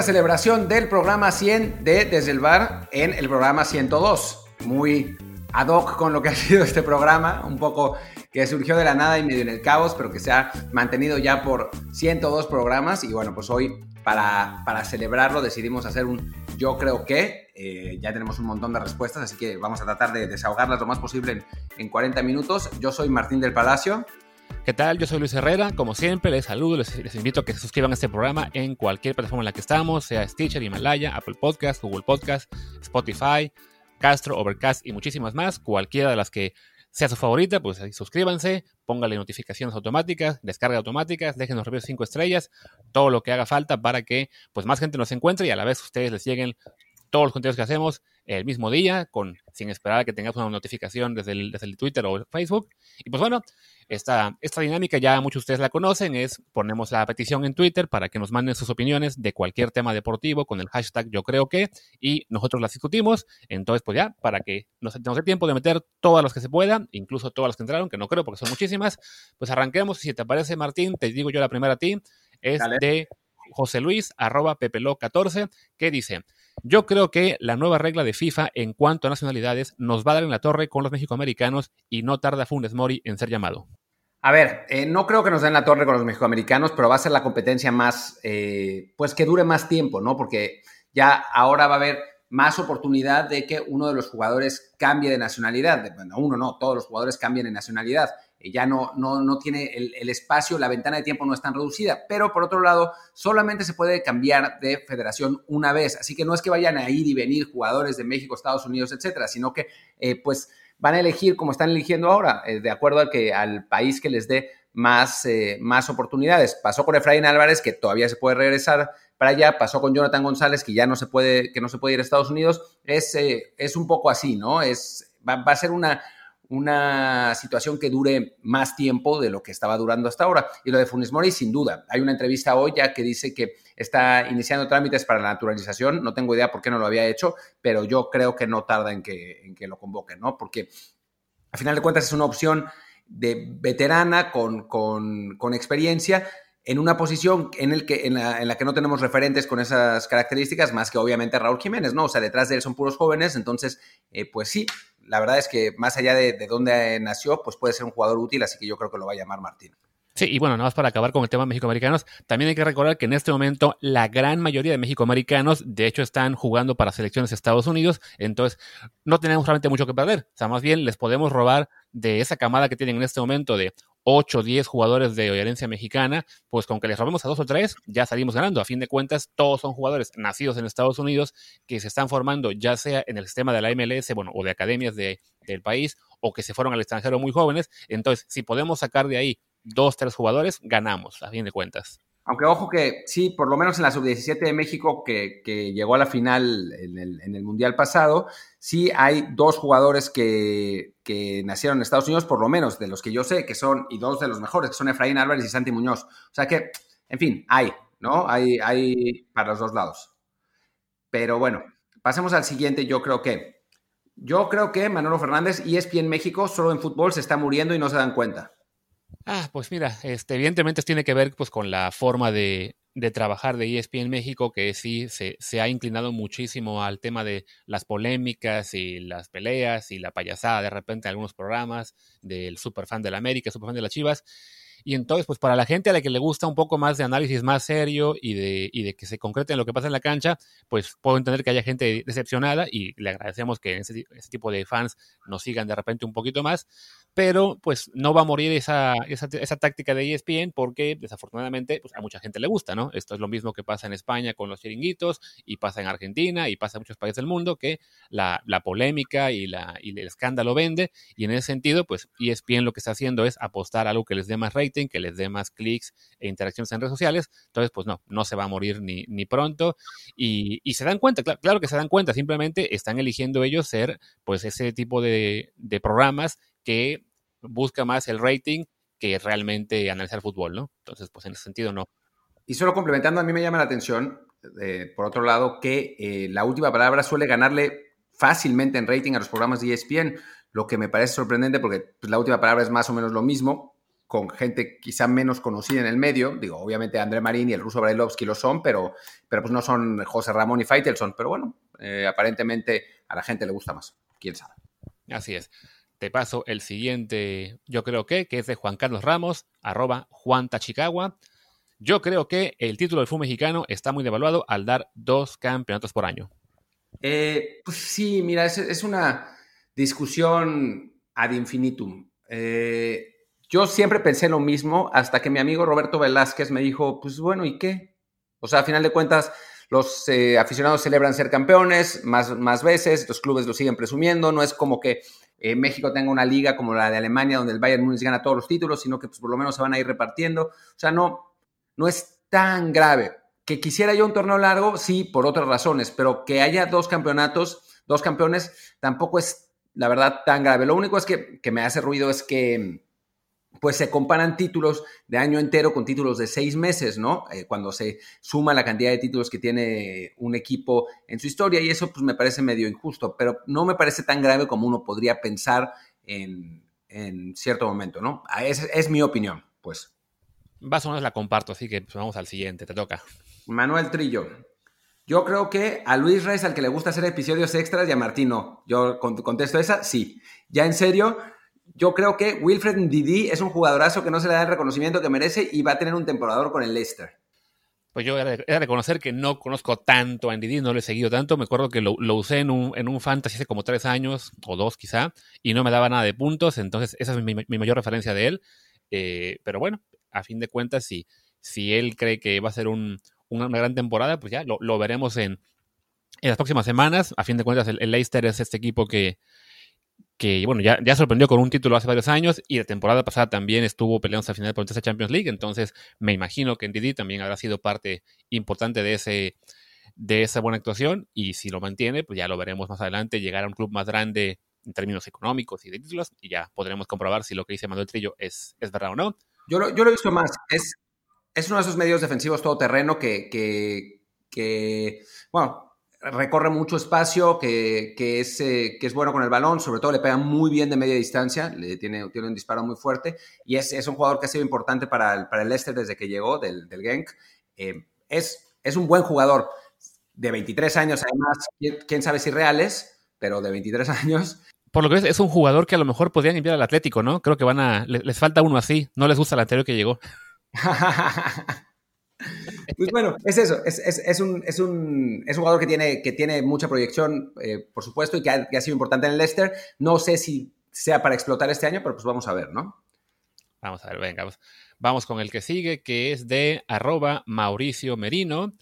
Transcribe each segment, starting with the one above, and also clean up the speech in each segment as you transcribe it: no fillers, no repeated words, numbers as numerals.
la celebración del programa 100 de Desde el Bar en el programa 102. Muy ad hoc con lo que ha sido este programa, un poco que surgió de la nada y medio en el caos, pero que se ha mantenido ya por 102 programas. Y bueno, pues hoy para celebrarlo decidimos hacer un yo creo que. Ya tenemos un montón de respuestas, así que vamos a tratar de desahogarlas lo más posible en 40 minutos. Yo soy Martín del Palacio. ¿Qué tal? Yo soy Luis Herrera. Como siempre, les saludo, les invito a que se suscriban a este programa en cualquier plataforma en la que estamos, sea Stitcher, Himalaya, Apple Podcast, Google Podcast, Spotify, Castro, Overcast y muchísimas más. Cualquiera de las que sea su favorita, pues suscríbanse, póngale notificaciones automáticas, descargas automáticas, déjenos reviews 5 estrellas, todo lo que haga falta para que pues más gente nos encuentre y a la vez ustedes les lleguen todos los contenidos que hacemos el mismo día, sin esperar a que tengas una notificación desde el Twitter o el Facebook. Y pues bueno, esta dinámica ya muchos de ustedes la conocen, es ponemos la petición en Twitter para que nos manden sus opiniones de cualquier tema deportivo con el hashtag yo creo que, y nosotros las discutimos. Entonces pues ya, para que nos dé tiempo de meter todas las que se puedan, incluso todas las que entraron, que no creo porque son muchísimas, pues arranquemos. Si te parece, Martín, te digo yo la primera a ti, es Dale. De José Luis, @pepelo14, que dice: yo creo que la nueva regla de FIFA en cuanto a nacionalidades nos va a dar en la torre con los mexicoamericanos y no tarda Funes Mori en ser llamado. A ver, no creo que nos den la torre con los mexicoamericanos, pero va a ser la competencia más, pues que dure más tiempo, ¿no? Porque ya ahora va a haber más oportunidad de que uno de los jugadores cambie de nacionalidad. Bueno, uno no, todos los jugadores cambian de nacionalidad. Ya no tiene el espacio, la ventana de tiempo no es tan reducida. Pero, por otro lado, solamente se puede cambiar de federación una vez. Así que no es que vayan a ir y venir jugadores de México, Estados Unidos, etcétera, sino que pues van a elegir como están eligiendo ahora, de acuerdo al país que les dé más oportunidades. Pasó con Efraín Álvarez, que todavía se puede regresar para allá. Pasó con Jonathan González, que ya no se puede ir a Estados Unidos. Es un poco así, ¿no? Va a ser una situación que dure más tiempo de lo que estaba durando hasta ahora. Y lo de Funes Mori, sin duda. Hay una entrevista hoy ya que dice que está iniciando trámites para la naturalización. No tengo idea por qué no lo había hecho, pero yo creo que no tarda en que lo convoquen, ¿no? Porque, a final de cuentas, es una opción de veterana con experiencia en una posición en la que no tenemos referentes con esas características, más que obviamente Raúl Jiménez, ¿no? O sea, detrás de él son puros jóvenes. Entonces, pues sí, la verdad es que más allá de dónde nació, pues puede ser un jugador útil, así que yo creo que lo va a llamar Martín. Sí, y bueno, nada más para acabar con el tema de mexicoamericanos, también hay que recordar que en este momento la gran mayoría de mexicoamericanos, de hecho, están jugando para selecciones de Estados Unidos, entonces no tenemos realmente mucho que perder. O sea, más bien les podemos robar de esa camada que tienen en este momento de 8 o 10 jugadores de herencia mexicana, pues con que les robemos a 2 o 3 ya salimos ganando. A fin de cuentas, todos son jugadores nacidos en Estados Unidos que se están formando ya sea en el sistema de la MLS, bueno, o de academias del país, o que se fueron al extranjero muy jóvenes. Entonces, si podemos sacar de ahí 2 o 3 jugadores, ganamos, a fin de cuentas. Aunque ojo que sí, por lo menos en la Sub-17 de México, que llegó a la final en el Mundial pasado, sí hay 2 jugadores que nacieron en Estados Unidos, por lo menos, de los que yo sé, que son, y 2 de los mejores, que son Efraín Álvarez y Santi Muñoz. O sea que, en fin, hay, ¿no? Hay para los 2 lados. Pero bueno, pasemos al siguiente, yo creo que Manolo Fernández, ESPN México, solo en fútbol se está muriendo y no se dan cuenta. Pues mira, evidentemente tiene que ver pues con la forma de trabajar de ESPN México, que sí se ha inclinado muchísimo al tema de las polémicas y las peleas y la payasada de repente en algunos programas del superfan de la América, superfan de las Chivas. Y entonces, pues para la gente a la que le gusta un poco más de análisis más serio y de que se concrete en lo que pasa en la cancha, pues puedo entender que haya gente decepcionada y le agradecemos que ese tipo de fans nos sigan de repente un poquito más, pero pues no va a morir esa táctica de ESPN porque desafortunadamente pues, a mucha gente le gusta, ¿no? Esto es lo mismo que pasa en España con los chiringuitos y pasa en Argentina y pasa en muchos países del mundo que la polémica y el escándalo vende, y en ese sentido pues ESPN lo que está haciendo es apostar a algo que les dé más rating, que les dé más clics e interacciones en redes sociales. Entonces, pues no se va a morir ni pronto. Y se dan cuenta, claro que se dan cuenta, simplemente están eligiendo ellos ser pues ese tipo de programas que busca más el rating que realmente analizar fútbol, ¿no? Entonces, pues en ese sentido no. Y solo complementando, a mí me llama la atención, por otro lado, que La Última Palabra suele ganarle fácilmente en rating a los programas de ESPN, lo que me parece sorprendente porque pues, La Última Palabra es más o menos lo mismo, con gente quizá menos conocida en el medio. Digo, obviamente André Marín y el ruso Brailovsky lo son, pero pues no son José Ramón y Faitelson. Pero bueno, aparentemente a la gente le gusta más. ¿Quién sabe? Así es. Te paso el siguiente, yo creo que es de Juan Carlos Ramos, @JuanTachicagua. Yo creo que el título del fútbol mexicano está muy devaluado al dar 2 campeonatos por año. Pues sí, mira, es una discusión ad infinitum. Yo siempre pensé lo mismo hasta que mi amigo Roberto Velázquez me dijo, pues bueno, ¿y qué? O sea, a final de cuentas, los aficionados celebran ser campeones más veces, los clubes lo siguen presumiendo, no es como que México tenga una liga como la de Alemania donde el Bayern Múnich gana todos los títulos, sino que pues, por lo menos se van a ir repartiendo. O sea, no es tan grave. Que quisiera yo un torneo largo, sí, por otras razones, pero que haya 2 campeones, tampoco es, la verdad, tan grave. Lo único es que me hace ruido es que pues se comparan títulos de año entero con títulos de 6 meses, ¿no? Cuando se suma la cantidad de títulos que tiene un equipo en su historia, y eso pues me parece medio injusto, pero no me parece tan grave como uno podría pensar en cierto momento, ¿no? Es mi opinión, pues. Más o menos la comparto, así que pues, vamos al siguiente, te toca. Manuel Trillo. Yo creo que a Luis Reyes, al que le gusta hacer episodios extras, y a Martín no. Yo contesto esa, sí. Ya en serio, yo creo que Wilfred Ndidi es un jugadorazo que no se le da el reconocimiento que merece y va a tener un temporador con el Leicester. Pues yo he de reconocer que no conozco tanto a Ndidi, no lo he seguido tanto. Me acuerdo que lo usé en un fantasy hace como 3 años o 2 quizá, y no me daba nada de puntos, entonces esa es mi mayor referencia de él. Pero bueno, a fin de cuentas, si él cree que va a ser una gran temporada, pues ya lo veremos en las próximas semanas. A fin de cuentas, el Leicester es este equipo que bueno, ya sorprendió con un título hace varios años y la temporada pasada también estuvo peleando hasta el final por esta Champions League, entonces me imagino que Ndidi también habrá sido parte importante de esa buena actuación, y si lo mantiene, pues ya lo veremos más adelante, llegar a un club más grande en términos económicos y de títulos, y ya podremos comprobar si lo que dice Manuel Trillo es verdad o no. Yo lo he visto más, es uno de esos medios defensivos todoterreno que bueno, recorre mucho espacio, que es bueno con el balón, sobre todo le pega muy bien de media distancia, tiene un disparo muy fuerte, y es un jugador que ha sido importante para el Leicester desde que llegó del Genk. Es un buen jugador, de 23 años además, quién sabe si reales, pero de 23 años. Por lo que ves, es un jugador que a lo mejor podrían enviar al Atlético, ¿no? Creo que les falta uno así, no les gusta el anterior que llegó. Pues bueno, es eso, es un jugador que tiene mucha proyección, por supuesto, y que ha sido importante en el Leicester. No sé si sea para explotar este año, pero pues vamos a ver, ¿no? Vamos a ver, venga, vamos con el que sigue, que es de @MauricioMerino,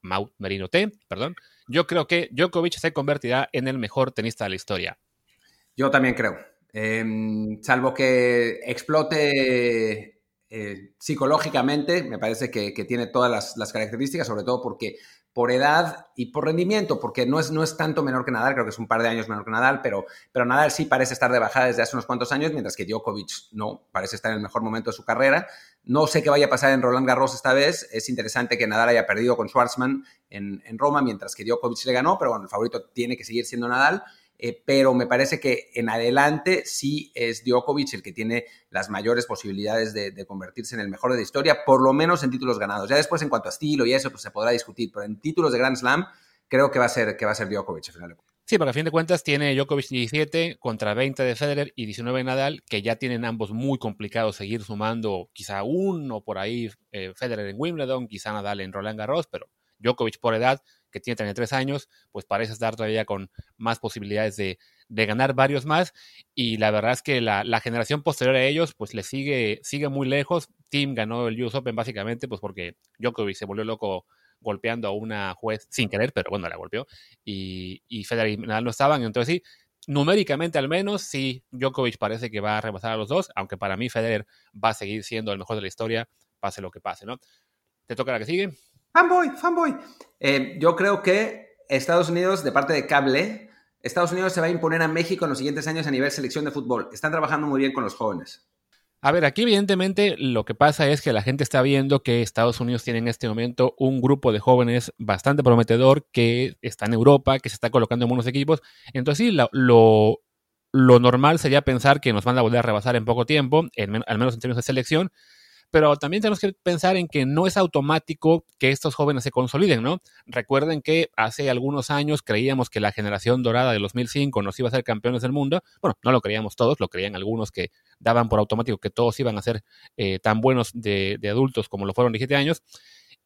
@MautMerinoT, perdón. Yo creo que Djokovic se convertirá en el mejor tenista de la historia. Yo también creo, salvo que explote... psicológicamente me parece que tiene todas las características, sobre todo porque por edad y por rendimiento, porque no es tanto menor que Nadal, creo que es un par de años menor que Nadal, pero Nadal sí parece estar de bajada desde hace unos cuantos años, mientras que Djokovic no, parece estar en el mejor momento de su carrera. No sé qué vaya a pasar en Roland Garros esta vez, es interesante que Nadal haya perdido con Schwartzman en Roma, mientras que Djokovic le ganó, pero bueno, el favorito tiene que seguir siendo Nadal. Pero me parece que en adelante sí es Djokovic el que tiene las mayores posibilidades de convertirse en el mejor de la historia, por lo menos en títulos ganados. Ya después, en cuanto a estilo y eso, pues se podrá discutir, pero en títulos de Grand Slam creo que va a ser Djokovic al final. Sí, porque a fin de cuentas tiene Djokovic 17 contra 20 de Federer y 19 de Nadal, que ya tienen ambos muy complicados seguir sumando, quizá uno por ahí, Federer en Wimbledon, quizá Nadal en Roland Garros, pero Djokovic por edad, que tiene 33 años, pues parece estar todavía con más posibilidades de ganar varios más, y la verdad es que la generación posterior a ellos pues le sigue muy lejos. Tim ganó el US Open básicamente pues porque Djokovic se volvió loco golpeando a una juez sin querer, pero bueno, la golpeó, y Federer y Nadal no estaban, entonces sí, numéricamente al menos, sí, Djokovic parece que va a rebasar a los dos, aunque para mí Federer va a seguir siendo el mejor de la historia, pase lo que pase, ¿no? ¿Te toca la que sigue? Fanboy. Yo creo que Estados Unidos, de parte de cable, Estados Unidos se va a imponer a México en los siguientes años a nivel selección de fútbol. Están trabajando muy bien con los jóvenes. A ver, aquí evidentemente lo que pasa es que la gente está viendo que Estados Unidos tiene en este momento un grupo de jóvenes bastante prometedor que está en Europa, que se está colocando en buenos equipos. Entonces sí, lo Lo normal sería pensar que nos van a volver a rebasar en poco tiempo, al menos en términos de selección, pero también tenemos que pensar en que no es automático que estos jóvenes se consoliden, ¿no? Recuerden que hace algunos años creíamos que la generación dorada de 2005 nos iba a ser campeones del mundo. Bueno, no lo creíamos todos, lo creían algunos que daban por automático que todos iban a ser tan buenos de adultos como lo fueron 17 años.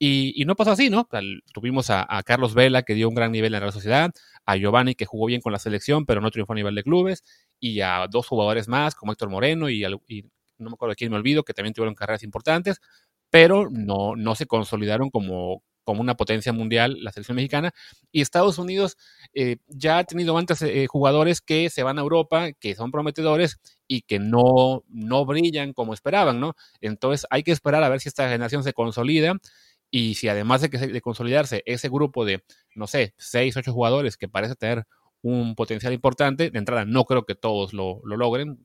Y no pasó así, ¿no? Tuvimos a Carlos Vela, que dio un gran nivel en la Real Sociedad, a Giovanni, que jugó bien con la selección, pero no triunfó a nivel de clubes, y a dos jugadores más, como Héctor Moreno y no me acuerdo de quién, me olvido, que también tuvieron carreras importantes, pero no se consolidaron como una potencia mundial la selección mexicana. Y Estados Unidos ya ha tenido antes jugadores que se van a Europa, que son prometedores y que no brillan como esperaban, ¿no? Entonces hay que esperar a ver si esta generación se consolida. Y si además de consolidarse ese grupo de, no sé, 6, 8 jugadores que parece tener un potencial importante, de entrada no creo que todos lo logren,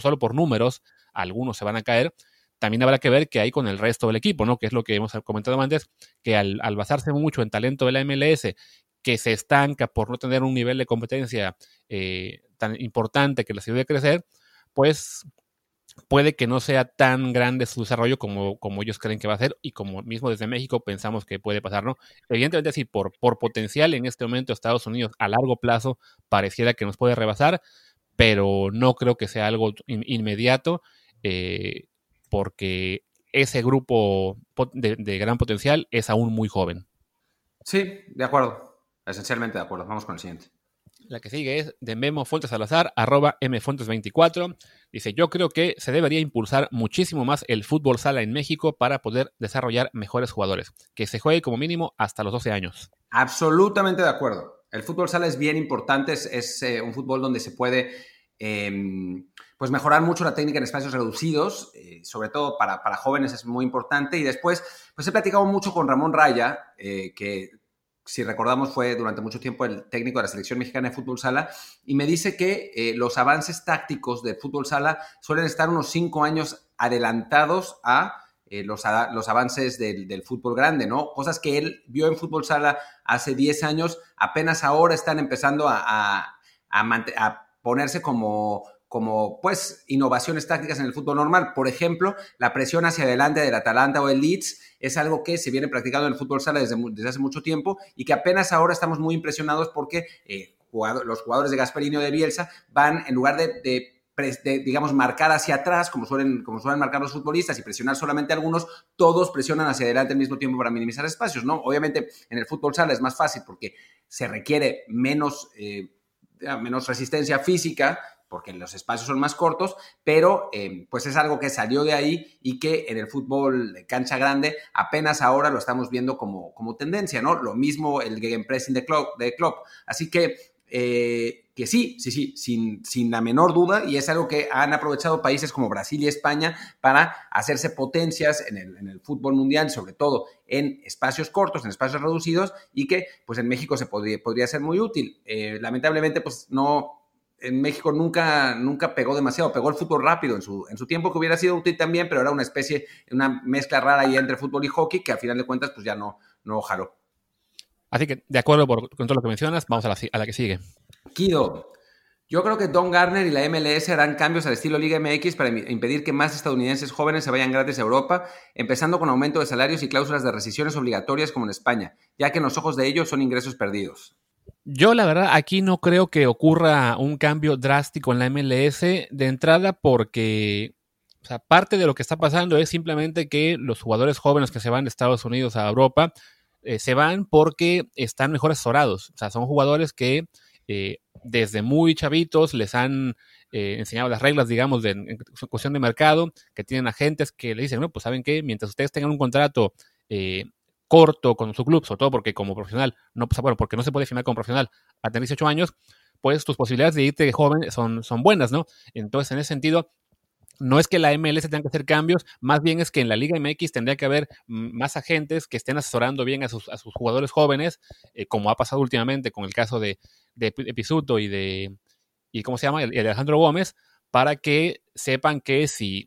solo por números algunos se van a caer, también habrá que ver qué hay con el resto del equipo, ¿no? Que es lo que hemos comentado antes, que al basarse mucho en talento de la MLS, que se estanca por no tener un nivel de competencia tan importante que les ayude a crecer, pues puede que no sea tan grande su desarrollo como ellos creen que va a ser y como mismo desde México pensamos que puede pasar, ¿no? Evidentemente, sí, por potencial en este momento Estados Unidos a largo plazo pareciera que nos puede rebasar, pero no creo que sea algo inmediato porque ese grupo de gran potencial es aún muy joven. Sí, de acuerdo. Esencialmente de acuerdo. Vamos con el siguiente. La que sigue es de Memo Fuentes Salazar, @mfuentes24. Dice, yo creo que se debería impulsar muchísimo más el fútbol sala en México para poder desarrollar mejores jugadores. Que se juegue como mínimo hasta los 12 años. Absolutamente de acuerdo. El fútbol sala es bien importante. Es un fútbol donde se puede pues mejorar mucho la técnica en espacios reducidos, sobre todo para jóvenes es muy importante. Y después, pues he platicado mucho con Ramón Raya, que si recordamos fue durante mucho tiempo el técnico de la selección mexicana de fútbol sala, y me dice que los avances tácticos del fútbol sala suelen estar unos 5 años adelantados a los avances del fútbol grande, ¿no? Cosas que él vio en fútbol sala hace 10 años, apenas ahora están empezando a ponerse como pues innovaciones tácticas en el fútbol normal. Por ejemplo, la presión hacia adelante del Atalanta o el Leeds es algo que se viene practicando en el fútbol sala desde hace mucho tiempo y que apenas ahora estamos muy impresionados porque los jugadores de Gasperini o de Bielsa van, en lugar de digamos, marcar hacia atrás, como suelen marcar los futbolistas y presionar solamente algunos, todos presionan hacia adelante al mismo tiempo para minimizar espacios, ¿no? Obviamente, en el fútbol sala es más fácil porque se requiere menos resistencia física, porque los espacios son más cortos, pero pues es algo que salió de ahí y que en el fútbol de cancha grande apenas ahora lo estamos viendo como tendencia, ¿no? Lo mismo el gegenpressing de Klopp. Así que sí, sin la menor duda, y es algo que han aprovechado países como Brasil y España para hacerse potencias en el fútbol mundial, sobre todo en espacios cortos, en espacios reducidos, y que pues en México se podría ser muy útil. Lamentablemente, pues no. En México nunca pegó demasiado, pegó el fútbol rápido en su tiempo, que hubiera sido útil también, pero era una especie, una mezcla rara ahí entre fútbol y hockey, que al final de cuentas pues ya no jaló. Así que, de acuerdo con todo lo que mencionas, vamos a la que sigue. Kido, yo creo que Don Garner y la MLS harán cambios al estilo Liga MX para impedir que más estadounidenses jóvenes se vayan gratis a Europa, empezando con aumento de salarios y cláusulas de rescisiones obligatorias como en España, ya que en los ojos de ellos son ingresos perdidos. Yo, la verdad, aquí no creo que ocurra un cambio drástico en la MLS de entrada porque, o sea, parte de lo que está pasando es simplemente que los jugadores jóvenes que se van de Estados Unidos a Europa se van porque están mejor asesorados. O sea, son jugadores que desde muy chavitos les han enseñado las reglas, digamos, en cuestión de mercado, que tienen agentes que le dicen, bueno, pues saben que mientras ustedes tengan un contrato corto con su club, sobre todo porque como profesional, porque no se puede firmar como profesional a tener 18 años, pues tus posibilidades de irte joven son buenas, ¿no? Entonces, en ese sentido, no es que la MLS tenga que hacer cambios, más bien es que en la Liga MX tendría que haber más agentes que estén asesorando bien a sus jugadores jóvenes, como ha pasado últimamente con el caso de Pisuto y ¿cómo se llama? El Alejandro Gómez, para que sepan que si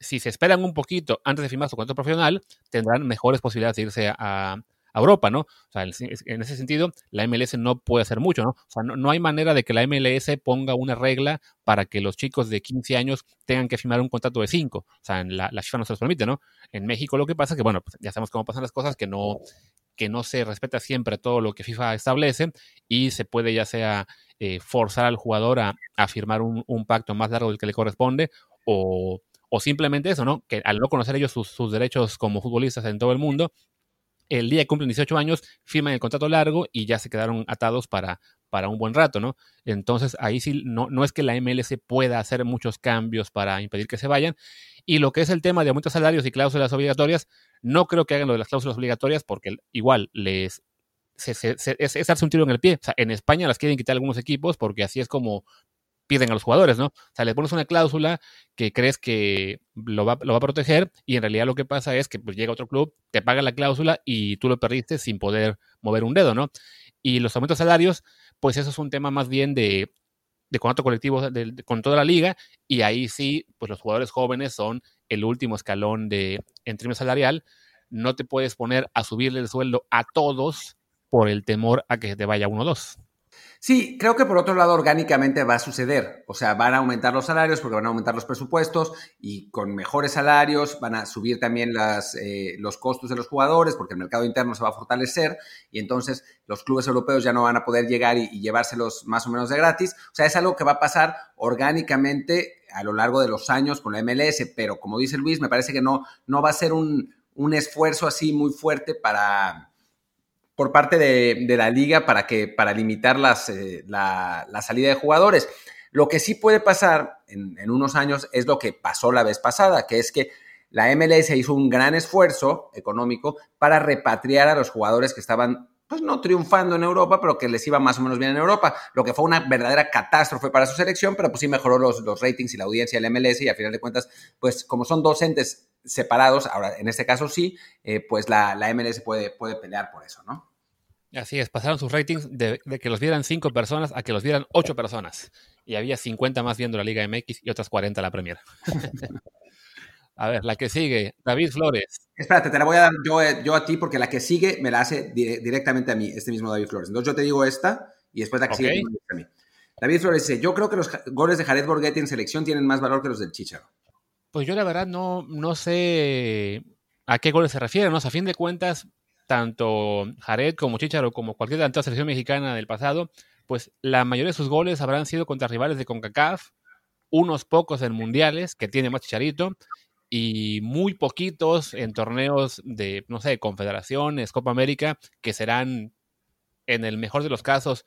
se esperan un poquito antes de firmar su contrato profesional, tendrán mejores posibilidades de irse a a Europa, ¿no? O sea, en ese sentido, la MLS no puede hacer mucho, ¿no? O sea, no hay manera de que la MLS ponga una regla para que los chicos de 15 años tengan que firmar un contrato de 5. O sea, la FIFA no se los permite, ¿no? En México lo que pasa es que, bueno, pues ya sabemos cómo pasan las cosas, que no se respeta siempre todo lo que FIFA establece y se puede ya sea forzar al jugador a firmar un pacto más largo del que le corresponde o simplemente eso, ¿no? Que al no conocer ellos sus derechos como futbolistas en todo el mundo, el día que cumplen 18 años, firman el contrato largo y ya se quedaron atados para un buen rato, ¿no? Entonces, ahí sí, no es que la MLS pueda hacer muchos cambios para impedir que se vayan. Y lo que es el tema de aumentos de salarios y cláusulas obligatorias, no creo que hagan lo de las cláusulas obligatorias porque igual es darse un tiro en el pie. O sea, en España las quieren quitar algunos equipos porque así es como pierden a los jugadores, ¿no? O sea, les pones una cláusula que crees que lo va a proteger y en realidad lo que pasa es que pues, llega otro club, te paga la cláusula y tú lo perdiste sin poder mover un dedo, ¿no? Y los aumentos de salarios, pues eso es un tema más bien de contrato colectivo con toda la liga y ahí sí, pues los jugadores jóvenes son el último escalón en términos salarial. No te puedes poner a subirle el sueldo a todos por el temor a que te vaya uno o dos. Sí, creo que por otro lado orgánicamente va a suceder, o sea, van a aumentar los salarios porque van a aumentar los presupuestos y con mejores salarios van a subir también los costos de los jugadores porque el mercado interno se va a fortalecer y entonces los clubes europeos ya no van a poder llegar y llevárselos más o menos de gratis, o sea, es algo que va a pasar orgánicamente a lo largo de los años con la MLS, pero como dice Luis, me parece que no va a ser un esfuerzo así muy fuerte por parte de la liga para limitar la salida de jugadores. Lo que sí puede pasar en unos años es lo que pasó la vez pasada, que es que la MLS hizo un gran esfuerzo económico para repatriar a los jugadores que estaban, pues no triunfando en Europa, pero que les iba más o menos bien en Europa, lo que fue una verdadera catástrofe para su selección, pero pues sí mejoró los ratings y la audiencia del MLS y al final de cuentas, pues como son dos entes separados, ahora en este caso sí, pues la MLS puede pelear por eso, ¿no? Así es, pasaron sus ratings de que los vieran 5 personas a que los vieran 8 personas y había 50 más viendo la Liga MX y otras 40 la Premier. A ver, la que sigue, David Flores. Espérate, te la voy a dar yo a ti porque la que sigue me la hace directamente a mí, este mismo David Flores. Entonces yo te digo esta y después la que sigue a mí. David Flores dice, yo creo que los goles de Jared Borgetti en selección tienen más valor que los del Chicharro. Pues yo la verdad no sé a qué goles se refieren, ¿no? O sea, a fin de cuentas, tanto Jared como Chicharro como cualquier otra selección mexicana del pasado, pues la mayoría de sus goles habrán sido contra rivales de CONCACAF, unos pocos en mundiales, que tiene más Chicharito, y muy poquitos en torneos de, no sé, confederaciones, Copa América, que serán, en el mejor de los casos,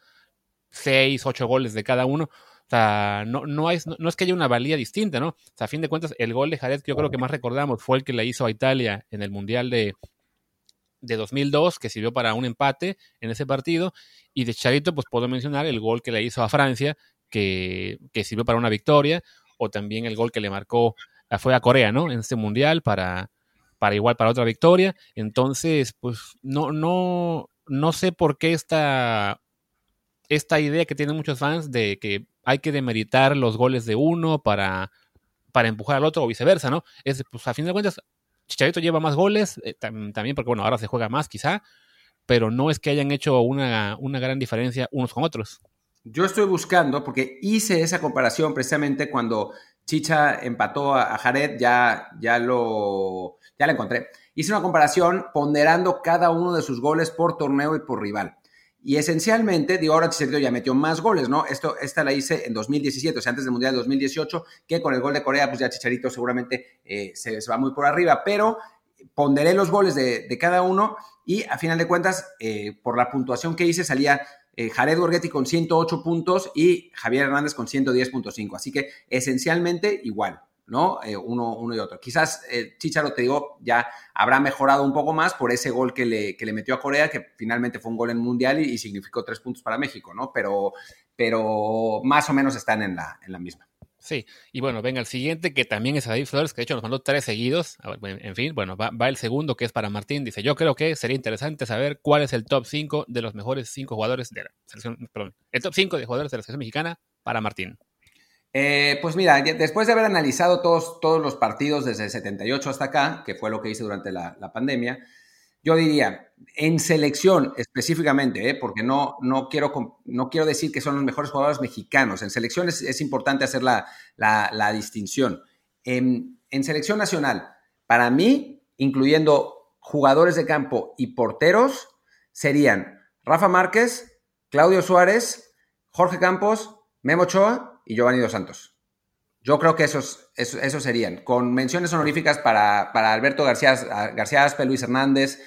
6, 8 goles de cada uno. O sea, no es que haya una valía distinta, ¿no? O sea, a fin de cuentas, el gol de Jared que yo creo que más recordamos fue el que le hizo a Italia en el Mundial de 2002, que sirvió para un empate en ese partido. Y de Chicharito, pues puedo mencionar el gol que le hizo a Francia, que sirvió para una victoria, o también el gol que le marcó, fue a Corea, ¿no? En este Mundial para igual para otra victoria. Entonces, pues no sé por qué esta idea que tienen muchos fans de que hay que demeritar los goles de uno para empujar al otro o viceversa, ¿no? Es, pues a fin de cuentas, Chicharito lleva más goles, también porque, bueno, ahora se juega más quizá, pero no es que hayan hecho una gran diferencia unos con otros. Yo estoy buscando, porque hice esa comparación precisamente cuando Chicha empató a Jared, ya la encontré. Hice una comparación ponderando cada uno de sus goles por torneo y por rival. Y esencialmente, digo, ahora Chicharito ya metió más goles, ¿no? Esta la hice en 2017, o sea, antes del Mundial de 2018, que con el gol de Corea, pues ya Chicharito seguramente se va muy por arriba, pero ponderé los goles de cada uno y a final de cuentas, por la puntuación que hice, salía Jared Borgetti con 108 puntos y Javier Hernández con 110.5. Así que esencialmente igual, ¿no? Uno y otro. Quizás Chicharro, te digo, ya habrá mejorado un poco más por ese gol que le metió a Corea, que finalmente fue un gol en Mundial y significó 3 puntos para México, ¿no? Pero más o menos están en la misma. Sí, y bueno, venga, el siguiente que también es David Flores, que de hecho nos mandó 3 seguidos. A ver, en fin, bueno, va el segundo que es para Martín. Dice, yo creo que sería interesante saber cuál es el top 5 de los mejores 5 jugadores de la selección, perdón, el top 5 de jugadores de la selección mexicana para Martín. Pues mira, después de haber analizado todos los partidos desde el 78 hasta acá, que fue lo que hice durante la pandemia, yo diría, en selección específicamente, porque no quiero decir que son los mejores jugadores mexicanos. En selección es importante hacer la distinción. En selección nacional, para mí, incluyendo jugadores de campo y porteros, serían Rafa Márquez, Claudio Suárez, Jorge Campos, Memo Ochoa y Giovanni dos Santos. Yo creo que esos serían, con menciones honoríficas para Alberto García Aspe, Luis Hernández,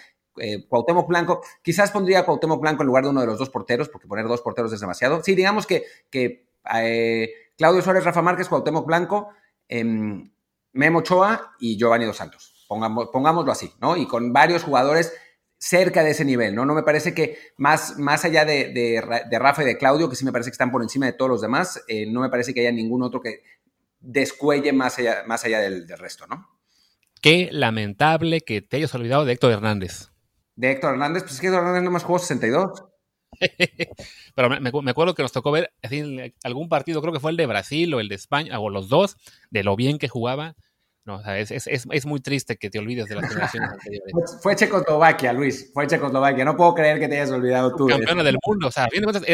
Cuauhtémoc Blanco. Quizás pondría a Cuauhtémoc Blanco en lugar de uno de los dos porteros, porque poner dos porteros es demasiado. Sí, digamos que Claudio Suárez, Rafa Márquez, Cuauhtémoc Blanco, Memo Ochoa y Giovanni dos Santos. Pongámoslo así, ¿no? Y con varios jugadores cerca de ese nivel, ¿no? No me parece que más allá de Rafa y de Claudio, que sí me parece que están por encima de todos los demás, no me parece que haya ningún otro que descuelle más allá del resto, ¿no? Qué lamentable que te hayas olvidado de Héctor Hernández. ¿De Héctor Hernández? Pues es que Héctor Hernández nomás jugó 62. Pero me acuerdo que nos tocó ver algún partido, creo que fue el de Brasil o el de España, o los dos, de lo bien que jugaba. No, o sea, es muy triste que te olvides de las generaciones anteriores. Fue Checoslovaquia, Luis. Fue Checoslovaquia. No puedo creer que te hayas olvidado tú. Campeona del mundo. O sea, a fin de cuentas,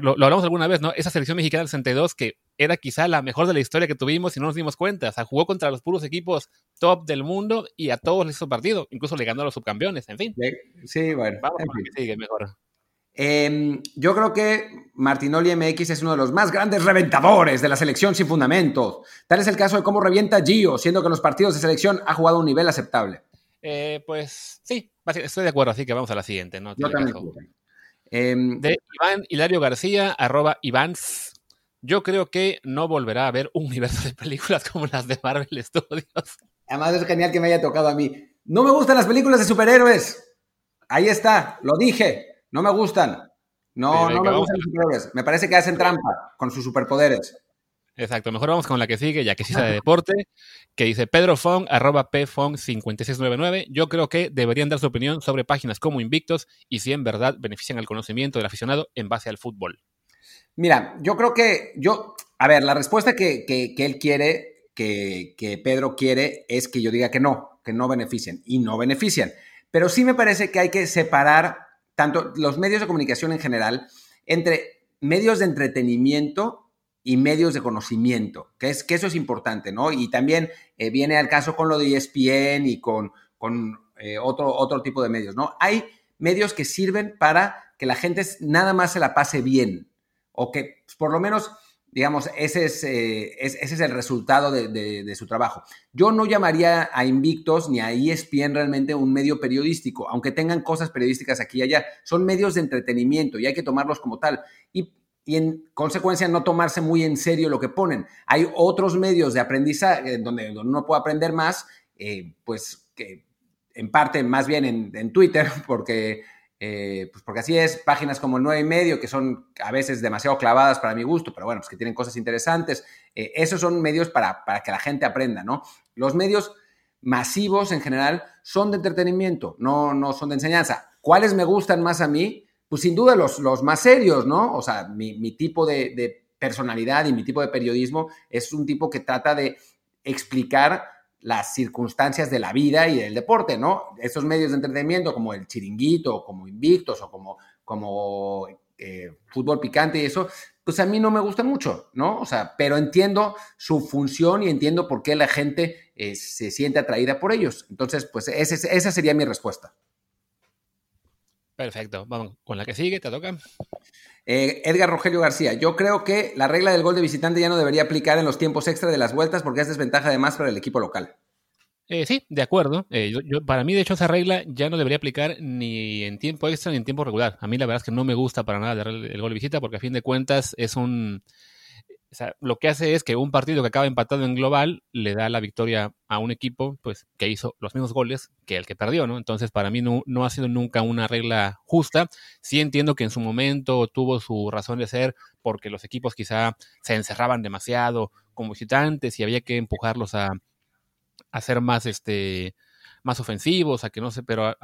lo hablamos alguna vez, ¿no? Esa selección mexicana del 62 que era quizá la mejor de la historia que tuvimos y no nos dimos cuenta. O sea, jugó contra los puros equipos top del mundo y a todos les hizo partido. Incluso le ganó a los subcampeones. En fin. Sí, bueno. Vamos a ver que sigue mejor. Yo creo que Martinoli MX es uno de los más grandes reventadores de la selección sin fundamentos. Tal es el caso de cómo revienta Gio, siendo que en los partidos de selección ha jugado a un nivel aceptable. Pues sí, estoy de acuerdo, así que vamos a la siguiente, ¿no? Yo también. De Iván Hilario García, @Ivans. Yo creo que no volverá a ver un universo de películas como las de Marvel Studios. Además es genial que me haya tocado a mí. No me gustan las películas de superhéroes. Ahí está, lo dije. No me gustan. No me gustan los superhéroes. Me parece que hacen trampa con sus superpoderes. Exacto. Mejor vamos con la que sigue, ya que sí sea de deporte, que dice Pedro Fong, @pfong5699. Yo creo que deberían dar su opinión sobre páginas como Invictos y si en verdad benefician al conocimiento del aficionado en base al fútbol. Mira, yo creo que la respuesta que él quiere, que Pedro quiere, es que yo diga que no benefician. Y no benefician. Pero sí me parece que hay que separar tanto los medios de comunicación en general, entre medios de entretenimiento y medios de conocimiento, que eso es importante, ¿no? Y también viene al caso con lo de ESPN y con otro tipo de medios, ¿no? Hay medios que sirven para que la gente nada más se la pase bien, o que por lo menos, digamos, ese es el resultado de su trabajo. Yo no llamaría a Invictos ni a ESPN realmente un medio periodístico, aunque tengan cosas periodísticas aquí y allá. Son medios de entretenimiento y hay que tomarlos como tal. Y en consecuencia no tomarse muy en serio lo que ponen. Hay otros medios de aprendizaje donde uno puede aprender más, pues que en parte más bien en Twitter, porque así es, páginas como el 9 y medio, que son a veces demasiado clavadas para mi gusto, pero bueno, pues que tienen cosas interesantes. Esos son medios para que la gente aprenda, ¿no? Los medios masivos en general son de entretenimiento, no son de enseñanza. ¿Cuáles me gustan más a mí? Pues sin duda los más serios, ¿no? O sea, mi tipo de personalidad y mi tipo de periodismo es un tipo que trata de explicar las circunstancias de la vida y del deporte, ¿no? Esos medios de entretenimiento como El Chiringuito, como Invictos o como Fútbol Picante y eso, pues a mí no me gusta mucho, ¿no? O sea, pero entiendo su función y entiendo por qué la gente se siente atraída por ellos. Entonces, pues esa sería mi respuesta. Perfecto. Vamos con la que sigue, te toca. Edgar Rogelio García, yo creo que la regla del gol de visitante ya no debería aplicar en los tiempos extra de las vueltas porque es desventaja además para el equipo local. Sí, de acuerdo. Para mí, de hecho, esa regla ya no debería aplicar ni en tiempo extra ni en tiempo regular. A mí la verdad es que no me gusta para nada el gol de visita porque a fin de cuentas es o sea, lo que hace es que un partido que acaba empatado en global le da la victoria a un equipo pues, que hizo los mismos goles que el que perdió, ¿no? Entonces, para mí no ha sido nunca una regla justa. Sí entiendo que en su momento tuvo su razón de ser porque los equipos quizá se encerraban demasiado como visitantes y había que empujarlos a ser más ofensivos, a que no sé, pero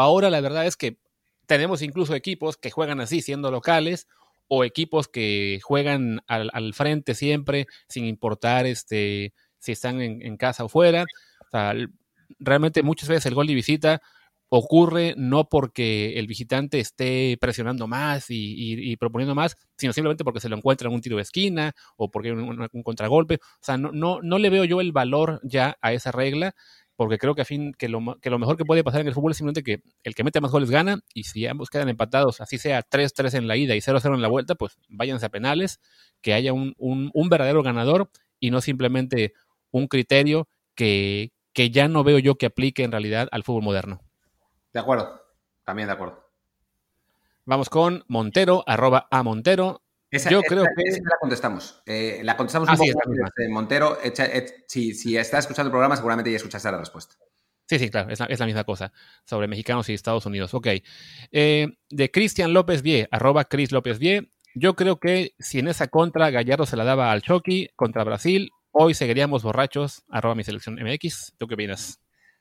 ahora la verdad es que tenemos incluso equipos que juegan así siendo locales o equipos que juegan al frente siempre, sin importar si están en casa o fuera. O sea, realmente muchas veces el gol de visita ocurre no porque el visitante esté presionando más y proponiendo más, sino simplemente porque se lo encuentra en un tiro de esquina o porque hay un contragolpe. O sea, no le veo yo el valor ya a esa regla, porque creo que lo mejor que puede pasar en el fútbol es simplemente que el que mete más goles gana, y si ambos quedan empatados, así sea 3-3 en la ida y 0-0 en la vuelta, pues váyanse a penales, que haya un verdadero ganador y no simplemente un criterio que ya no veo yo que aplique en realidad al fútbol moderno. De acuerdo, también de acuerdo. Vamos con Montero, @amontero. Esa la contestamos. La contestamos un poco antes de Montero. Si estás escuchando el programa, seguramente ya escuchaste la respuesta. Sí, claro, es la misma cosa. Sobre mexicanos y Estados Unidos. Ok. De Cristian López Vie, @CrisLópezVie. Yo creo que si en esa contra Gallardo se la daba al Chucky contra Brasil, hoy seguiríamos borrachos, @MiSelecciónMX. ¿Tú qué opinas?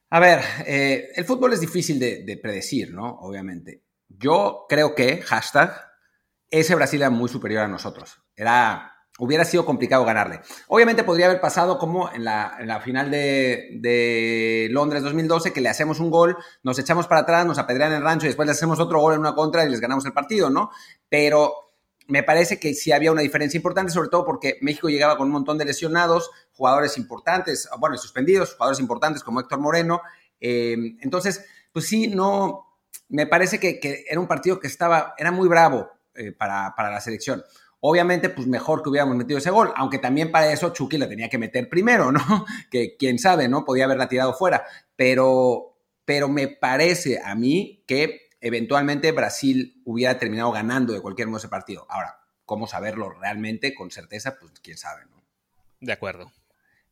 A ver, el fútbol es difícil de predecir, ¿no? Obviamente. Yo creo que, ese Brasil era muy superior a nosotros. Hubiera sido complicado ganarle. Obviamente podría haber pasado como en la final de Londres 2012, que le hacemos un gol, nos echamos para atrás, nos apedrean el rancho y después le hacemos otro gol en una contra y les ganamos el partido, ¿no? Pero me parece que sí había una diferencia importante, sobre todo porque México llegaba con un montón de lesionados, jugadores importantes, bueno, suspendidos, jugadores importantes como Héctor Moreno. Entonces, pues sí, no, me parece que era un partido que era muy bravo para la selección. Obviamente, pues mejor que hubiéramos metido ese gol, aunque también para eso Chucky la tenía que meter primero, ¿no? Que quién sabe, ¿no? Podía haberla tirado fuera. Pero me parece a mí que eventualmente Brasil hubiera terminado ganando de cualquier modo ese partido. Ahora, ¿cómo saberlo realmente con certeza? Pues quién sabe, ¿no? De acuerdo.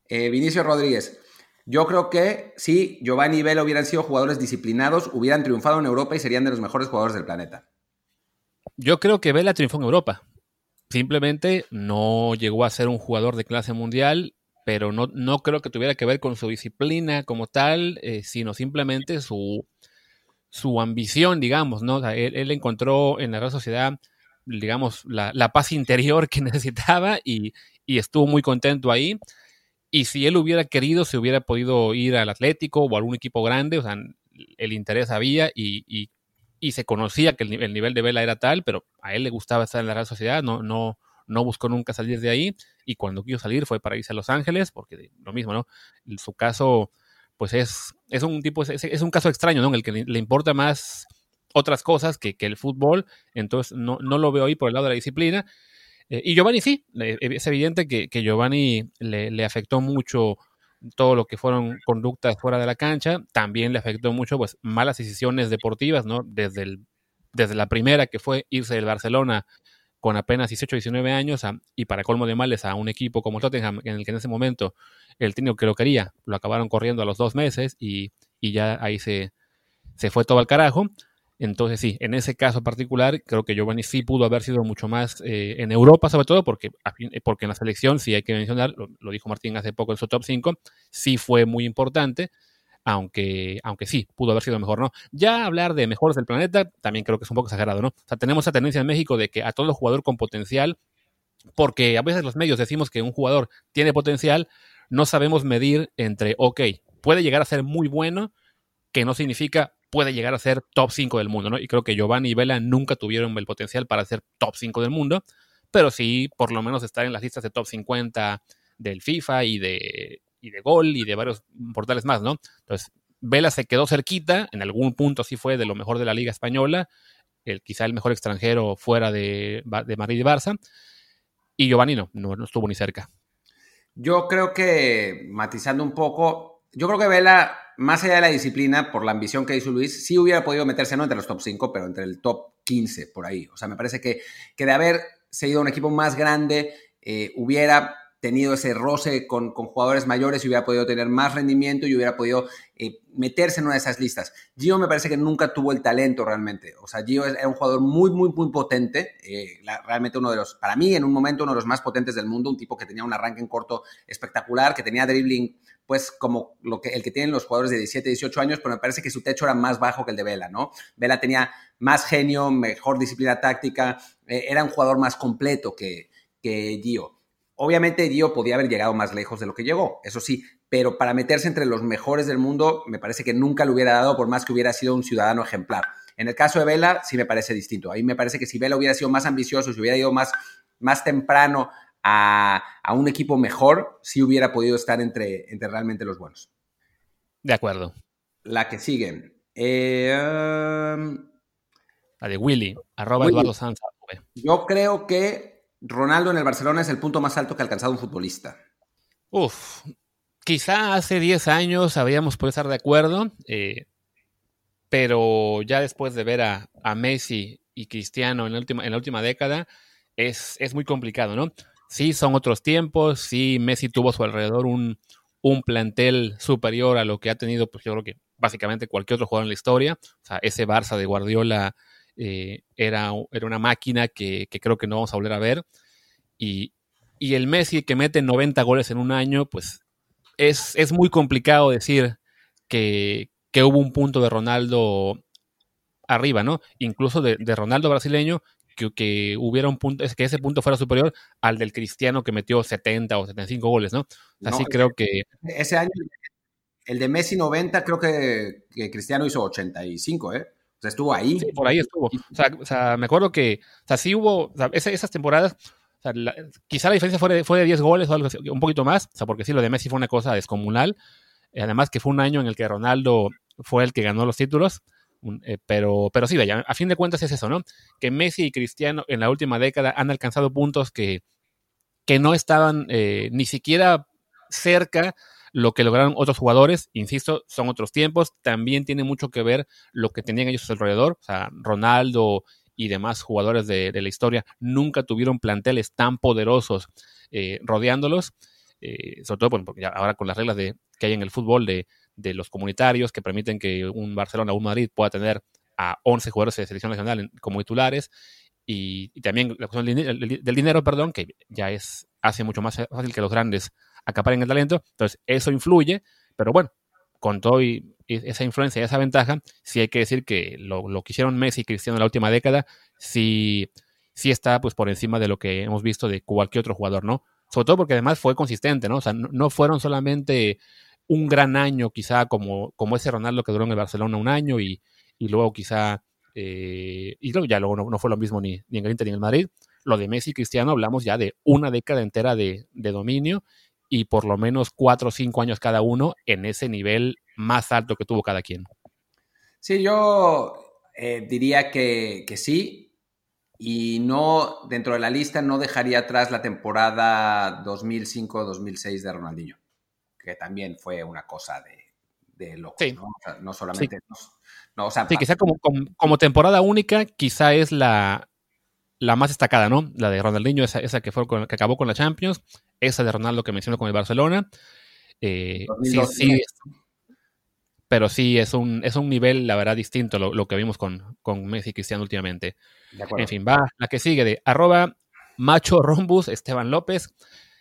Vinicio Rodríguez. Yo creo que si Giovanni y Vela hubieran sido jugadores disciplinados, hubieran triunfado en Europa y serían de los mejores jugadores del planeta. Yo creo que Vela triunfó en Europa. Simplemente no llegó a ser un jugador de clase mundial, pero no creo que tuviera que ver con su disciplina como tal, sino simplemente su ambición, digamos, ¿no? O sea, él encontró en la Real Sociedad, digamos, la paz interior que necesitaba y estuvo muy contento ahí. Y si él hubiera querido, se hubiera podido ir al Atlético o a algún equipo grande. O sea, el interés había y se conocía que el nivel de Vela era tal, pero a él le gustaba estar en la Real Sociedad, no buscó nunca salir de ahí. Y cuando quiso salir fue para irse a Los Ángeles, porque lo mismo, ¿no? En su caso, pues es un caso extraño, ¿no? En el que le importa más otras cosas que el fútbol. Entonces no lo veo ahí por el lado de la disciplina. Y Giovanni sí, es evidente que Giovanni le afectó mucho todo lo que fueron conductas fuera de la cancha. También le afectó mucho, pues, malas decisiones deportivas, ¿no? Desde la primera, que fue irse del Barcelona con apenas 18, 19 años, y para colmo de males a un equipo como Tottenham, en el que en ese momento el técnico que lo quería lo acabaron corriendo a los 2 meses y ya ahí se fue todo al carajo. Entonces sí, en ese caso particular creo que Giovanni sí pudo haber sido mucho más en Europa, sobre todo porque en la selección, sí hay que mencionar, lo dijo Martín hace poco en su top 5, sí fue muy importante, aunque sí, pudo haber sido mejor, ¿no? Ya hablar de mejores del planeta también creo que es un poco exagerado, ¿no? O sea, tenemos esa tendencia en México de que a todo jugador con potencial, porque a veces los medios decimos que un jugador tiene potencial, no sabemos medir entre, ok, puede llegar a ser muy bueno, que no significa puede llegar a ser top 5 del mundo, ¿no? Y creo que Giovanni y Vela nunca tuvieron el potencial para ser top 5 del mundo, pero sí, por lo menos estar en las listas de top 50 del FIFA y de Gol y de varios portales más, ¿no? Entonces, Vela se quedó cerquita, en algún punto sí fue de lo mejor de la Liga Española, quizá el mejor extranjero fuera de Madrid y Barça, y Giovanni no estuvo ni cerca. Yo creo que, matizando un poco, yo creo que Vela, más allá de la disciplina, por la ambición que hizo Luis, sí hubiera podido meterse, no entre los top 5, pero entre el top 15, por ahí. O sea, me parece que de haberse ido a un equipo más grande, hubiera tenido ese roce con jugadores mayores y hubiera podido tener más rendimiento y hubiera podido meterse en una de esas listas. Gio me parece que nunca tuvo el talento realmente. O sea, Gio era un jugador muy, muy, muy potente. Realmente uno de los, para mí, en un momento, uno de los más potentes del mundo. Un tipo que tenía un arranque en corto espectacular, que tenía dribbling, pues, como el que tienen los jugadores de 17, 18 años, pero me parece que su techo era más bajo que el de Vela, ¿no? Vela tenía más genio, mejor disciplina táctica, era un jugador más completo que Gio. Obviamente Gio podía haber llegado más lejos de lo que llegó, eso sí, pero para meterse entre los mejores del mundo me parece que nunca lo hubiera dado, por más que hubiera sido un ciudadano ejemplar. En el caso de Vela sí me parece distinto. A mí me parece que si Vela hubiera sido más ambicioso, si hubiera ido más temprano a un equipo mejor, sí hubiera podido estar entre realmente los buenos. De acuerdo. La que sigue. La de Willy, @ Willy. Eduardo Sanz. Yo creo que Ronaldo en el Barcelona es el punto más alto que ha alcanzado un futbolista. Uf, quizá hace 10 años habíamos podido estar de acuerdo, pero ya después de ver a Messi y Cristiano en la última década, es muy complicado, ¿no? Sí, son otros tiempos, sí, Messi tuvo a su alrededor un plantel superior a lo que ha tenido, pues yo creo que básicamente cualquier otro jugador en la historia. O sea, ese Barça de Guardiola era una máquina que creo que no vamos a volver a ver. Y el Messi que mete 90 goles en un año, pues es muy complicado decir que hubo un punto de Ronaldo arriba, ¿no? Incluso de Ronaldo brasileño, que hubiera un punto, es que ese punto fuera superior al del Cristiano que metió 70 o 75 goles, ¿no? O así sea, no, creo que... Ese año, el de Messi 90, creo que Cristiano hizo 85, ¿eh? O sea, estuvo ahí. Sí, por ahí estuvo. O sea me acuerdo que... O sea, sí hubo... O sea, esas temporadas... O sea, quizá la diferencia fue de 10 goles o algo así, un poquito más. O sea, porque sí, lo de Messi fue una cosa descomunal. Además que fue un año en el que Ronaldo fue el que ganó los títulos. Pero sí, vaya, a fin de cuentas es eso, ¿no? Que Messi y Cristiano en la última década han alcanzado puntos que no estaban ni siquiera cerca... Lo que lograron otros jugadores, insisto, son otros tiempos. También tiene mucho que ver lo que tenían ellos alrededor. O sea, Ronaldo y demás jugadores de la historia nunca tuvieron planteles tan poderosos rodeándolos. Sobre todo porque ya ahora con las reglas que hay en el fútbol de los comunitarios que permiten que un Barcelona o un Madrid pueda tener a 11 jugadores de selección nacional como titulares. Y también la cuestión del dinero, que ya hace mucho más fácil que los grandes acaparen el talento. Entonces, eso influye, pero bueno, con todo esa influencia y esa ventaja, sí hay que decir que lo que hicieron Messi y Cristiano en la última década, sí está pues por encima de lo que hemos visto de cualquier otro jugador, ¿no? Sobre todo porque además fue consistente, ¿no? O sea, no fueron solamente un gran año quizá como ese Ronaldo que duró en el Barcelona un año y luego quizá... y ya luego no fue lo mismo ni en el Inter ni en el Madrid. Lo de Messi y Cristiano hablamos ya de una década entera de dominio y por lo menos 4 o 5 años cada uno en ese nivel más alto que tuvo cada quien. Sí, yo diría que sí, y no, dentro de la lista no dejaría atrás la temporada 2005-2006 de Ronaldinho, que también fue una cosa de locos, sí. ¿No? O sea, no solamente... Sí. No, o sea, sí, quizá como temporada única, quizá es la más destacada, ¿no? La de Ronaldinho, esa que acabó con la Champions, esa de Ronaldo que mencionó con el Barcelona. 2002, sí, pero sí es un nivel, la verdad, distinto lo que vimos con Messi y Cristiano últimamente. En fin, va la que sigue de @machorombus, Esteban López.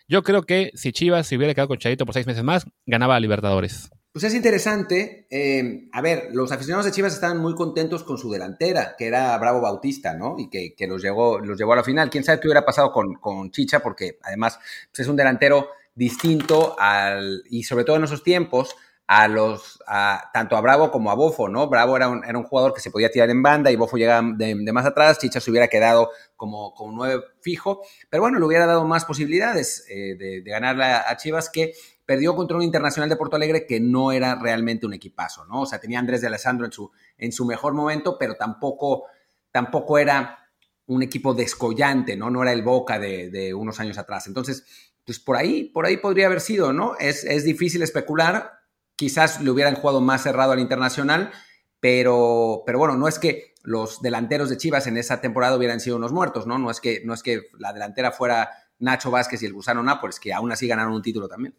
Yo creo que si Chivas se hubiera quedado con Chicharito por 6 meses más, ganaba a Libertadores. Pues es interesante, a ver, los aficionados de Chivas estaban muy contentos con su delantera, que era Bravo Bautista, ¿no? Y que los llevó a la final. Quién sabe qué hubiera pasado con Chicha, porque además pues es un delantero distinto y sobre todo en esos tiempos, tanto a Bravo como a Bofo, ¿no? Bravo era un jugador que se podía tirar en banda y Bofo llegaba de más atrás. Chicha se hubiera quedado como 9 fijo, pero bueno, le hubiera dado más posibilidades de ganarle a Chivas, que perdió contra un Internacional de Porto Alegre que no era realmente un equipazo, ¿no? O sea, tenía a Andrés de Alessandro en su mejor momento, pero tampoco era un equipo descollante, ¿no? No era el Boca de unos años atrás. Entonces, pues por ahí podría haber sido, ¿no? Es difícil especular. Quizás le hubieran jugado más cerrado al Internacional, pero bueno, no es que los delanteros de Chivas en esa temporada hubieran sido unos muertos, ¿no? No es que la delantera fuera Nacho Vázquez y el Gusano Nápoles, que aún así ganaron un título también.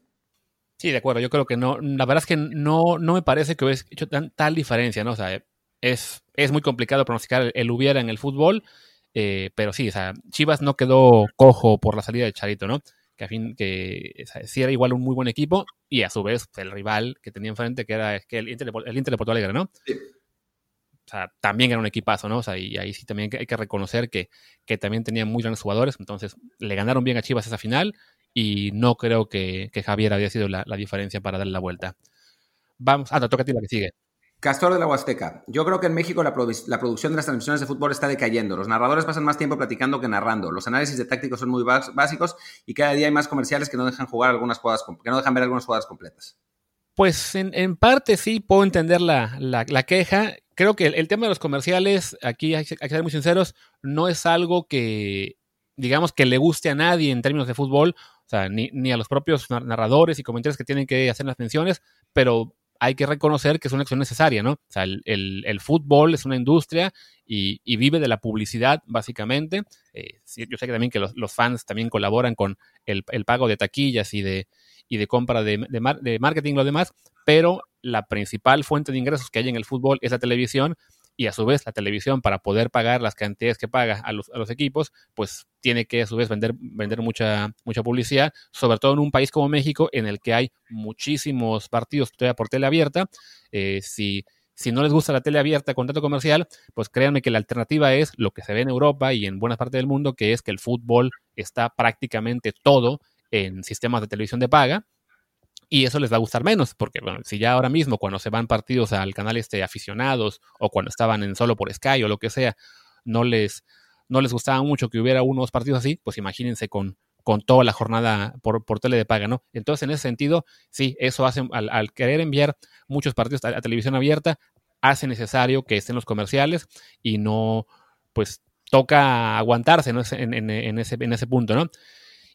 Sí, de acuerdo, yo creo que no, la verdad es que no me parece que hubiese hecho tal diferencia, ¿no? O sea, es muy complicado pronosticar el hubiera en el fútbol, pero sí, o sea, Chivas no quedó cojo por la salida de Charito, ¿no? Que a fin, que o sea, sí era igual un muy buen equipo, y a su vez el rival que tenía enfrente, que era el Inter de Porto Alegre, ¿no? Sí. o sea, también era un equipazo, ¿no? O sea, y ahí sí también hay que reconocer que también tenían muy grandes jugadores, entonces le ganaron bien a Chivas esa final y no creo que Javier había sido la diferencia para darle la vuelta. Vamos, te toca a ti la que sigue. Castor de la Huasteca. Yo creo que en México la producción de las transmisiones de fútbol está decayendo. Los narradores pasan más tiempo platicando que narrando. Los análisis de tácticos son muy básicos y cada día hay más comerciales que no dejan jugar algunas jugadas, que no dejan ver algunas jugadas completas. Pues en parte sí puedo entender la queja. Creo que el tema de los comerciales, aquí hay que ser muy sinceros, no es algo que, digamos, que le guste a nadie en términos de fútbol, o sea, ni a los propios narradores y comentaristas que tienen que hacer las menciones, pero hay que reconocer que es una acción necesaria, ¿no? O sea, el fútbol es una industria y vive de la publicidad, básicamente. Yo sé que también que los fans también colaboran con el pago de taquillas y de compra de marketing y lo demás, pero la principal fuente de ingresos que hay en el fútbol es la televisión, y a su vez la televisión, para poder pagar las cantidades que paga a los equipos, pues tiene que a su vez vender mucha publicidad, sobre todo en un país como México, en el que hay muchísimos partidos todavía por tele abierta. Si no les gusta la tele abierta con tanto comercial, pues créanme que la alternativa es lo que se ve en Europa y en buenas partes del mundo, que es que el fútbol está prácticamente todo en sistemas de televisión de paga. Y eso les va a gustar menos, porque bueno, si ya ahora mismo cuando se van partidos al canal aficionados, o cuando estaban en solo por Sky o lo que sea, no les gustaba mucho que hubiera unos partidos así, pues imagínense con toda la jornada por tele de paga, ¿no? Entonces, en ese sentido, sí, eso hace, al querer enviar muchos partidos a televisión abierta, hace necesario que estén los comerciales y no, pues toca aguantarse, ¿no? en ese punto, ¿no?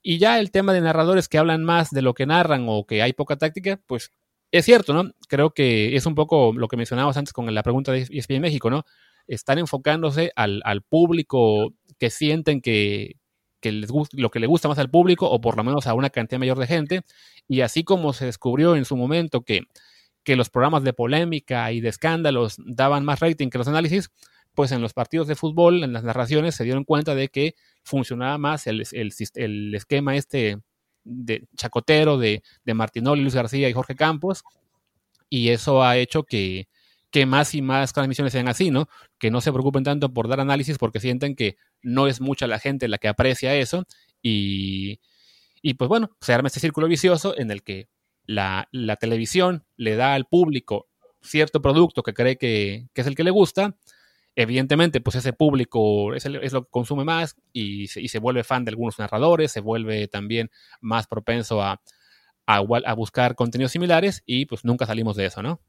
Y ya el tema de narradores que hablan más de lo que narran o que hay poca táctica, pues es cierto, ¿no? Creo que es un poco lo que mencionábamos antes con la pregunta de ESPN México, ¿no? Están enfocándose al público que sienten que les gusta, lo que le gusta más al público, o por lo menos a una cantidad mayor de gente. Y así como se descubrió en su momento que los programas de polémica y de escándalos daban más rating que los análisis, pues en los partidos de fútbol, en las narraciones, se dieron cuenta de que funcionaba más el esquema de chacotero de Martinoli, Luis García y Jorge Campos, y eso ha hecho que más y más transmisiones sean así, ¿no? Que no se preocupen tanto por dar análisis, porque sienten que no es mucha la gente la que aprecia eso, y pues bueno, se arma este círculo vicioso en el que la televisión le da al público cierto producto que cree que es el que le gusta. Evidentemente, pues ese público es lo que consume más y se vuelve fan de algunos narradores, se vuelve también más propenso a buscar contenidos similares, y pues nunca salimos de eso, ¿no?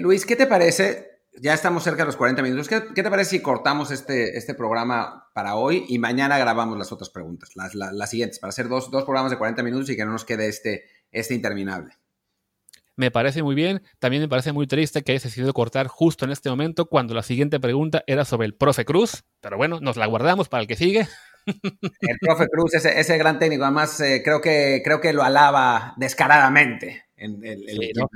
Luis, ¿qué te parece? Ya estamos cerca de los 40 minutos. ¿Qué te parece si cortamos este programa para hoy y mañana grabamos las otras preguntas, las siguientes, para hacer dos programas de 40 minutos y que no nos quede este interminable? Me parece muy bien. También me parece muy triste que hayas decidido cortar justo en este momento, cuando la siguiente pregunta era sobre el profe Cruz, pero bueno, nos la guardamos para el que sigue. El profe Cruz, ese gran técnico, además creo que lo alaba descaradamente. ¿No?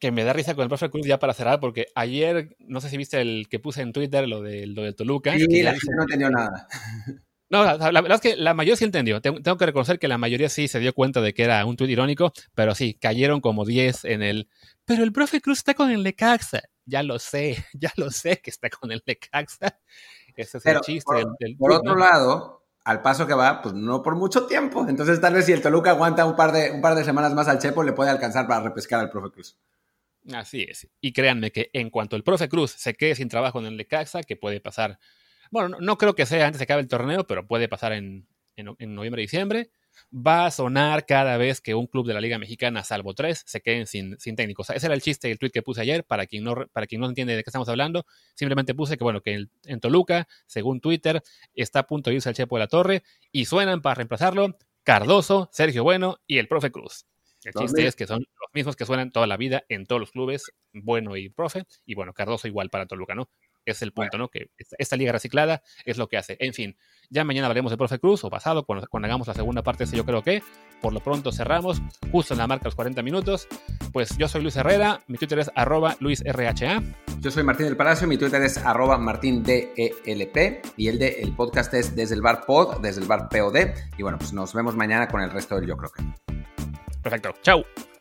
Que me da risa con el profe Cruz, ya para cerrar, porque ayer, no sé si viste el que puse en Twitter, lo de Toluca. Sí, la gente no entendió nada. No, la verdad es que la mayoría sí entendió. Tengo que reconocer que la mayoría sí se dio cuenta de que era un tuit irónico, pero sí, cayeron como 10 en el... Pero el profe Cruz está con el Necaxa. Ya lo sé que está con el Necaxa. Ese es el chiste. Por otro lado, al paso que va, pues no por mucho tiempo. Entonces tal vez si el Toluca aguanta un par de semanas más al Chepo, le puede alcanzar para repescar al profe Cruz. Así es. Y créanme que en cuanto el profe Cruz se quede sin trabajo en el Necaxa, que puede pasar... Bueno, no creo que sea antes de que acabe el torneo, pero puede pasar en noviembre y diciembre. Va a sonar cada vez que un club de la Liga Mexicana, salvo 3, se queden sin técnicos. O sea, ese era el chiste del tuit que puse ayer, para quien no entiende de qué estamos hablando. Simplemente puse que, bueno, que en Toluca, según Twitter, está a punto de irse el Chepo de la Torre, y suenan para reemplazarlo Cardoso, Sergio Bueno y el profe Cruz. El chiste es que son los mismos que suenan toda la vida en todos los clubes, Bueno y profe, y bueno, Cardoso igual para Toluca, ¿no? Es el punto, ¿no? Que esta liga reciclada es lo que hace. En fin, ya mañana hablaremos del profe Cruz, o pasado, cuando hagamos la segunda parte. Yo creo que por lo pronto cerramos justo en la marca los 40 minutos. Pues yo soy Luis Herrera, mi Twitter es @LuisRHA. Yo soy Martín del Palacio, mi Twitter es @MartinDelp, y el de el podcast es Desde el Bar Pod, Desde el Bar POD. Y bueno, pues nos vemos mañana con el resto del Yo Creo Que. Perfecto, chau.